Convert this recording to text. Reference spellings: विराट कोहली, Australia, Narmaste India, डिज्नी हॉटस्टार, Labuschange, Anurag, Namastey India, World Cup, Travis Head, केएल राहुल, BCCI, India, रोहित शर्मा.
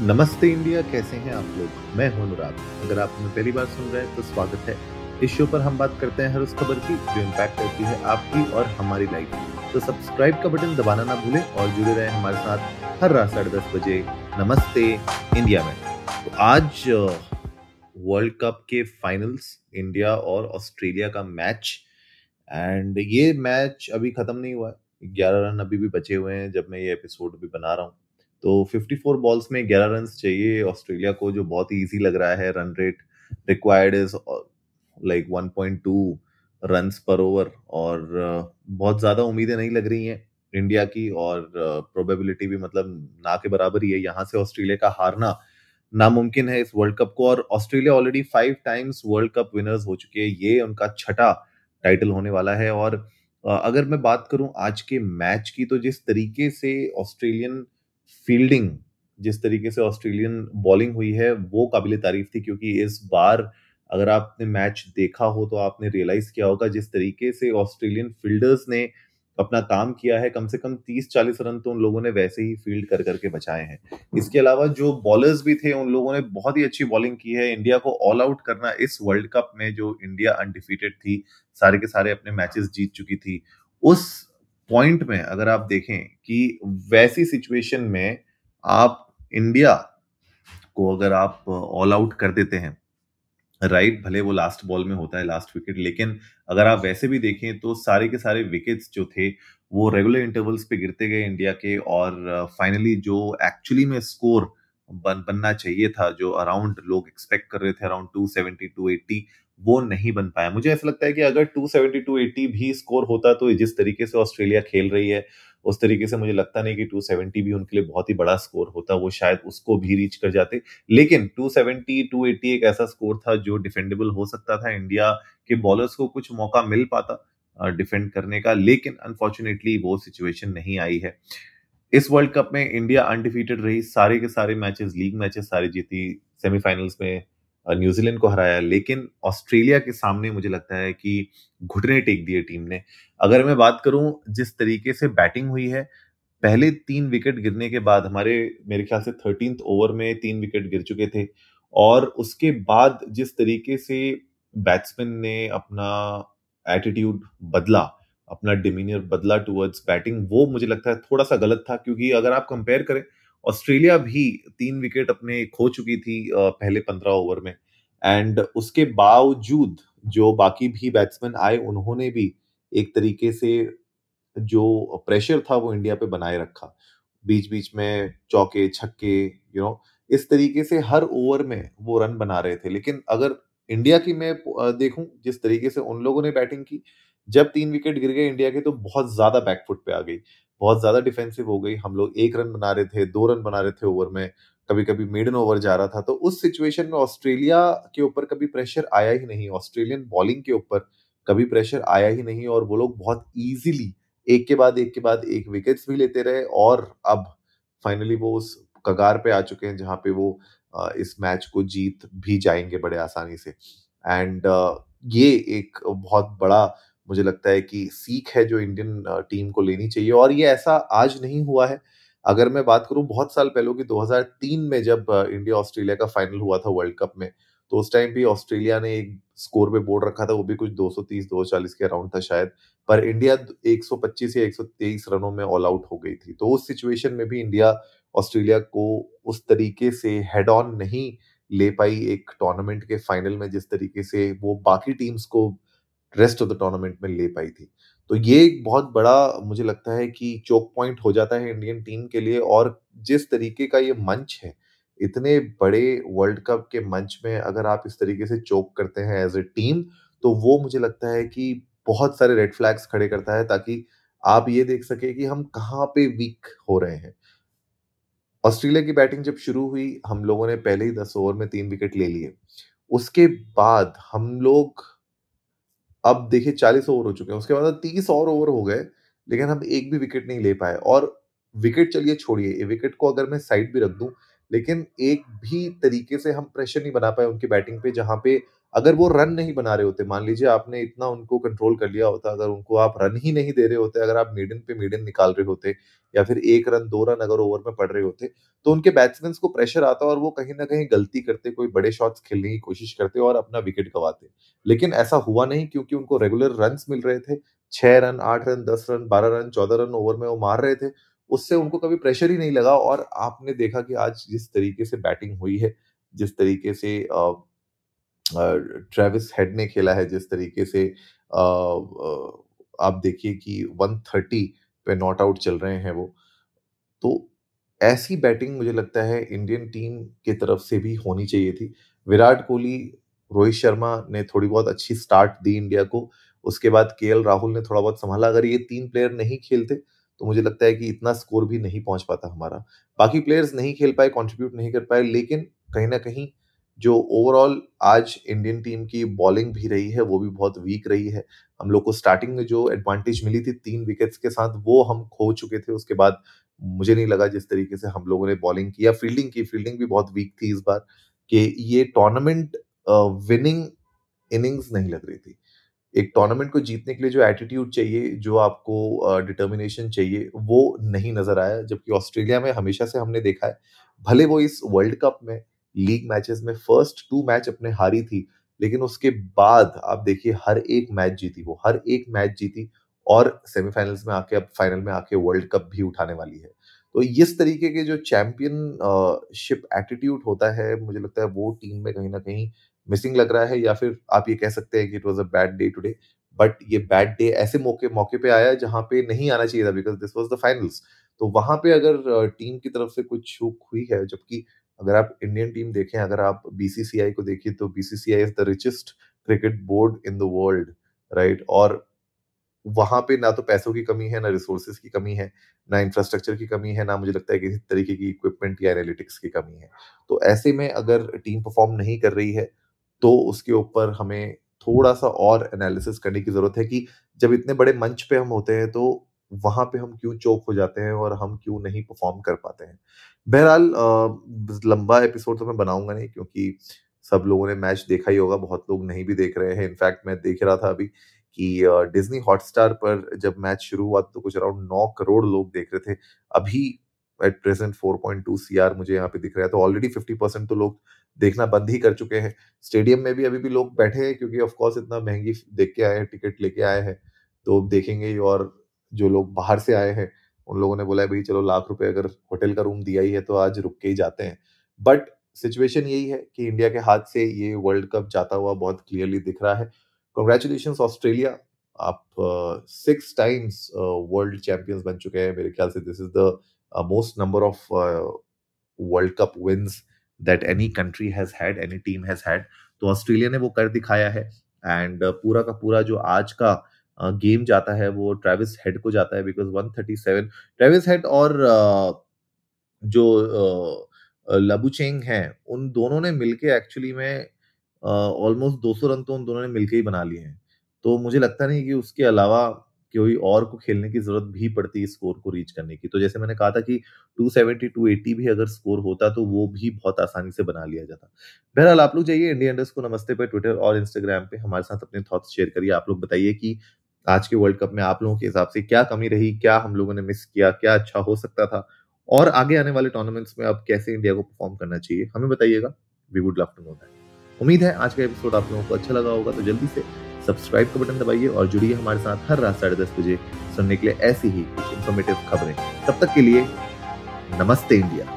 नमस्ते इंडिया, कैसे हैं आप लोग। मैं हूं अनुराग। अगर आप हमें पहली बार सुन रहे हैं तो स्वागत है। इस शो पर हम बात करते हैं हर उस खबर की जो इम्पैक्ट करती है आपकी और हमारी लाइफ। तो सब्सक्राइब का बटन दबाना ना भूलें और जुड़े रहें हमारे साथ हर रात 10:30 बजे नमस्ते इंडिया में। तो आज वर्ल्ड कप के फाइनल्स इंडिया और ऑस्ट्रेलिया का मैच, एंड ये मैच अभी ख़त्म नहीं हुआ है। 11 रन अभी भी बचे हुए हैं जब मैं ये एपिसोड भी बना रहा हूँ। तो 54 बॉल्स में 11 रन चाहिए ऑस्ट्रेलिया को, जो बहुत ही ईजी लग रहा है। Run rate required is like 1.2 run per over, और बहुत ज़्यादा उम्मीदें नहीं लग रही हैं इंडिया की, और प्रोबेबिलिटी भी मतलब ना के बराबर ही है। यहाँ से ऑस्ट्रेलिया का हारना नामुमकिन है इस वर्ल्ड कप को, और Australia already 5 times world cup winners हो चुके हैं। ये उनका 6था टाइटल होने वाला है। और अगर मैं बात करूं आज के मैच की, तो जिस तरीके से ऑस्ट्रेलियन फील्डिंग, जिस तरीके से ऑस्ट्रेलियन बॉलिंग हुई है, वो काबिले तारीफ थी। क्योंकि इस बार अगर आपने मैच देखा हो तो आपने रियलाइज़ किया होगा जिस तरीके से ऑस्ट्रेलियन फील्डर्स ने अपना काम किया है। कम से कम 30-40 रन तो उन लोगों ने वैसे ही फील्ड कर करके बचाए हैं। इसके अलावा जो बॉलर्स भी थे उन लोगों ने बहुत ही अच्छी बॉलिंग की है। इंडिया को ऑल आउट करना इस वर्ल्ड कप में, जो इंडिया अनडिफीटेड थी, सारे के सारे अपने मैचेस जीत चुकी थी, उस पॉइंट में अगर आप देखें कि वैसी सिचुएशन में आप इंडिया को अगर आप ऑल आउट कर देते हैं, राइट, भले वो लास्ट बॉल में होता है लास्ट विकेट, लेकिन अगर आप वैसे भी देखें तो सारे के सारे विकेट्स जो थे वो रेगुलर इंटरवल्स पे गिरते गए इंडिया के, और फाइनली जो एक्चुअली में स्कोर बनना चाहिए था, जो अराउंड लोग एक्सपेक्ट कर रहे थे अराउंड 270-280, वो नहीं बन पाया। मुझे ऐसा लगता है कि अगर 270-280 भी स्कोर होता तो जिस तरीके से ऑस्ट्रेलिया खेल रही है उस तरीके से मुझे लगता नहीं कि 270 भी उनके लिए बहुत ही बड़ा स्कोर होता, वो शायद उसको भी रीच कर जाते। लेकिन 270-280 एक ऐसा स्कोर था जो डिफेंडेबल हो सकता था, इंडिया के बॉलर्स को कुछ मौका मिल पाता डिफेंड करने का, लेकिन अनफॉर्चुनेटली वो सिचुएशन नहीं आई है। इस वर्ल्ड कप में इंडिया अनडिफीटेड रही, सारे के सारे मैचेस, लीग मैचेस सारे जीती, सेमीफाइनल्स में न्यूजीलैंड को हराया, लेकिन ऑस्ट्रेलिया के सामने मुझे लगता है कि घुटने टेक दिए टीम ने। अगर मैं बात करूं जिस तरीके से बैटिंग हुई है, पहले 3 विकेट गिरने के बाद मेरे ख्याल से 13th ओवर में 3 विकेट गिर चुके थे, और उसके बाद जिस तरीके से बैट्समैन ने अपना एटीट्यूड बदला, अपना डिमीनियर बदला टुवर्ड्स बैटिंग, वो मुझे लगता है थोड़ा सा गलत था। क्योंकि अगर आप कंपेयर करें, ऑस्ट्रेलिया भी 3 विकेट अपने खो चुकी थी पहले 15 ओवर में, एंड उसके बावजूद जो बाकी भी बैट्समैन आए उन्होंने भी एक तरीके से जो प्रेशर था वो इंडिया पे बनाए रखा। बीच बीच में चौके छक्के, यू नो, इस तरीके से हर ओवर में वो रन बना रहे थे। लेकिन अगर इंडिया की मैं देखूं जिस तरीके से उन लोगों ने बैटिंग की, जब 3 विकेट गिर गए इंडिया के तो बहुत ज़्यादा बैकफुट पे आ गई, बहुत ज़्यादा डिफेंसिव हो गई। हम लोग 1 रन बना रहे थे, 2 रन बना रहे थे ओवर में, कभी कभी मिडन ओवर जा रहा था। तो उस सिचुएशन में ऑस्ट्रेलिया के ऊपर कभी प्रेशर आया ही नहीं, ऑस्ट्रेलियन बॉलिंग के ऊपर कभी प्रेशर आया ही नहीं, और वो लोग बहुत ईजिली एक के बाद एक विकेट्स भी लेते रहे। और अब फाइनली वो उस कगार पे आ चुके हैं जहाँ पे वो इस मैच को जीत भी जाएंगे बड़े आसानी से। एंड ये एक बहुत बड़ा मुझे लगता है कि सीख है जो इंडियन टीम को लेनी चाहिए, और ये ऐसा आज नहीं हुआ है। अगर मैं बात करूं बहुत साल पहले की, 2003 में जब इंडिया ऑस्ट्रेलिया का फाइनल हुआ था वर्ल्ड कप में, तो उस टाइम भी ऑस्ट्रेलिया ने एक स्कोर पे बोर्ड रखा था, वो भी कुछ 230-240 के अराउंड था शायद, पर इंडिया 125 या 123 रनों में ऑल आउट हो गई थी। तो उस सिचुएशन में भी इंडिया ऑस्ट्रेलिया को उस तरीके से हेड ऑन नहीं ले पाई एक टूर्नामेंट के फाइनल में, जिस तरीके से वो बाकी टीम्स को रेस्ट ऑफ द टूर्नामेंट में ले पाई थी। तो ये एक बहुत बड़ा मुझे लगता है कि चोक पॉइंट हो जाता है इंडियन टीम के लिए। और जिस तरीके का ये मंच है, इतने बड़े वर्ल्ड कप के मंच में अगर आप इस तरीके से चोक करते हैं एज ए टीम, तो वो मुझे लगता है कि बहुत सारे रेड फ्लैग्स खड़े करता है, ताकि आप ये देख सके कि हम कहाँ पे वीक हो रहे हैं। ऑस्ट्रेलिया की बैटिंग जब शुरू हुई, हम लोगों ने पहले ही 10 ओवर में 3 विकेट ले लिए। उसके बाद हम लोग, अब देखिए 40 ओवर हो चुके हैं, उसके बाद 30 और ओवर हो गए, लेकिन हम एक भी विकेट नहीं ले पाए। और विकेट चलिए छोड़िए, विकेट को अगर मैं साइड भी रख दूं, लेकिन एक भी तरीके से हम प्रेशर नहीं बना पाए उनकी बैटिंग पे, जहाँ पे अगर वो रन नहीं बना रहे होते, मान लीजिए आपने इतना उनको कंट्रोल कर लिया होता, अगर उनको आप रन ही नहीं दे रहे होते, अगर आप मीडियन पे मीडियन निकाल रहे होते या फिर 1 रन 2 रन अगर ओवर में पड़ रहे होते, तो उनके बैट्समैन को प्रेशर आता और वो कहीं ना कहीं गलती करते, कोई बड़े शॉट्स खेलने की कोशिश करते और अपना विकेट गंवाते। लेकिन ऐसा हुआ नहीं, क्योंकि उनको रेगुलर रन मिल रहे थे, 6 run 8 run 10 run 12 run 14 run over में वो मार रहे थे, उससे उनको कभी प्रेशर ही नहीं लगा। और आपने देखा कि आज जिस तरीके से बैटिंग हुई है, जिस तरीके से ट्रेविस हेड ने खेला है, जिस तरीके से आप देखिए कि 130 पे नॉट आउट चल रहे हैं वो, तो ऐसी बैटिंग मुझे लगता है इंडियन टीम की तरफ से भी होनी चाहिए थी। विराट कोहली, रोहित शर्मा ने थोड़ी बहुत अच्छी स्टार्ट दी इंडिया को, उसके बाद केएल राहुल ने थोड़ा बहुत संभाला। अगर ये 3 प्लेयर नहीं खेलते तो मुझे लगता है कि इतना स्कोर भी नहीं पहुंच पाता हमारा। बाकी प्लेयर्स नहीं खेल पाए, कंट्रीब्यूट नहीं कर पाए, लेकिन कहीं ना कहीं जो ओवरऑल आज इंडियन टीम की बॉलिंग भी रही है वो भी बहुत वीक रही है। हम लोग को स्टार्टिंग में जो एडवांटेज मिली थी 3 विकेट्स के साथ वो हम खो चुके थे। उसके बाद मुझे नहीं लगा जिस तरीके से हम लोगों ने बॉलिंग किया, फील्डिंग की, फील्डिंग भी बहुत वीक थी इस बार, कि ये टूर्नामेंट विनिंग इनिंग्स नहीं लग रही थी। एक टूर्नामेंट को जीतने के लिए जो एटीट्यूड चाहिए, जो आपको डिटर्मिनेशन चाहिए, वो नहीं नजर आया। जबकि ऑस्ट्रेलिया में हमेशा से हमने देखा है, भले वो इस वर्ल्ड कप में लीग मैचेस में फर्स्ट 2 मैच अपने हारी थी, लेकिन उसके बाद आप देखिए हर एक मैच जीती और सेमीफाइनल्स में आके अब फाइनल में आके वर्ल्ड कप भी उठाने वाली है। तो इस तरीके के जो चैंपियनशिप एटीट्यूड होता है, मुझे लगता है वो टीम में कहीं ना कहीं मिसिंग लग रहा है, या फिर आप ये कह सकते हैं कि it was a bad day today. But ये बैड डे ऐसे मौके पे आया जहां पे नहीं आना चाहिए था, because this was the finals. तो वहां पे अगर टीम की तरफ से कुछ चूक हुई है, जबकि अगर आप इंडियन टीम देखें, अगर आप बीसीसीआई को देखिए तो BCCI is the richest cricket board in the world, right. और वहां पे ना तो पैसों की कमी है, ना रिसोर्सेज की कमी है, ना इंफ्रास्ट्रक्चर की कमी है, ना मुझे लगता है किसी तरीके की इक्विपमेंट या एनालिटिक्स की कमी है। तो ऐसे में अगर टीम परफॉर्म नहीं कर रही है तो उसके ऊपर हमें थोड़ा सा और एनालिसिस करने की जरूरत है कि जब इतने बड़े मंच पे हम होते हैं तो वहां पे हम क्यों चोक हो जाते हैं और हम क्यों नहीं परफॉर्म कर पाते हैं। बहरहाल लंबा एपिसोड तो मैं बनाऊंगा नहीं, क्योंकि सब लोगों ने मैच देखा ही होगा, बहुत लोग नहीं भी देख रहे हैं। इनफैक्ट मैं देख रहा था अभी कि डिज्नी हॉटस्टार पर जब मैच शुरू हुआ तो कुछ अराउंड 9 करोड़ लोग देख रहे थे। अभी एट प्रेजेंट 4.2 CR मुझे यहाँ पे दिख रहा है, तो ऑलरेडी 50% तो लोग देखना बंद ही कर चुके हैं। स्टेडियम में भी अभी भी लोग बैठे हैं, क्योंकि ऑफ कोर्स इतना महंगी देख के आए हैं, टिकट लेके आए हैं तो देखेंगे। और जो लोग बाहर से आए हैं उन लोगों ने बोला है भाई चलो ₹1,00,000 अगर होटल का रूम दिया ही है तो आज रुक के ही जाते हैं। बट सिचुएशन यही है कि इंडिया के हाथ से ये वर्ल्ड कप जाता हुआ बहुत क्लियरली दिख रहा है। कॉन्ग्रेचुलेशंस ऑस्ट्रेलिया, आप 6 टाइम्स वर्ल्ड चैंपियंस बन चुके हैं। मेरे ख्याल से this is the most number of World Cup wins that any country has had, any team has had. तो ऑस्ट्रेलिया ने वो कर दिखाया है। एंड पूरा का पूरा जो आज का गेम जाता है वो ट्रेविस हेड को जाता है, बिकॉज 137 ट्रेविस हेड और जो लबुचेंग हैं उन दोनों ने मिलके एक्चुअली में ऑलमोस्ट 200 रन तो उन दोनों ने मिलके ही बना लिए हैं। तो मुझे लगता नहीं कि उसके अलावा कोई और को खेलने की जरूरत भी पड़ती है स्कोर को रीच करने की। तो जैसे मैंने कहा था कि 270 280 भी अगर स्कोर होता तो वो भी बहुत आसानी से बना लिया जाता। बहरहाल आप लोग जाइए India_Namaste पे ट्विटर और इंस्टाग्राम पे हमारे साथ अपने थॉट्स शेयर करिए। आप लोग बताइए कि आज के वर्ल्ड कप में आप लोगों के हिसाब से क्या कमी रही, क्या हम लोगों ने मिस किया, क्या अच्छा हो सकता था, और आगे आने वाले टूर्नामेंट्स में अब कैसे इंडिया को परफॉर्म करना चाहिए, हमें बताइएगा। We would love to know that. उम्मीद है आज का एपिसोड आप लोगों को अच्छा लगा होगा, तो जल्दी से सब्सक्राइब का बटन दबाइए और जुड़िए हमारे साथ हर रात 10:30 बजे सुनने के लिए ऐसी ही कुछ इन्फॉर्मेटिव खबरें। तब तक के लिए नमस्ते इंडिया।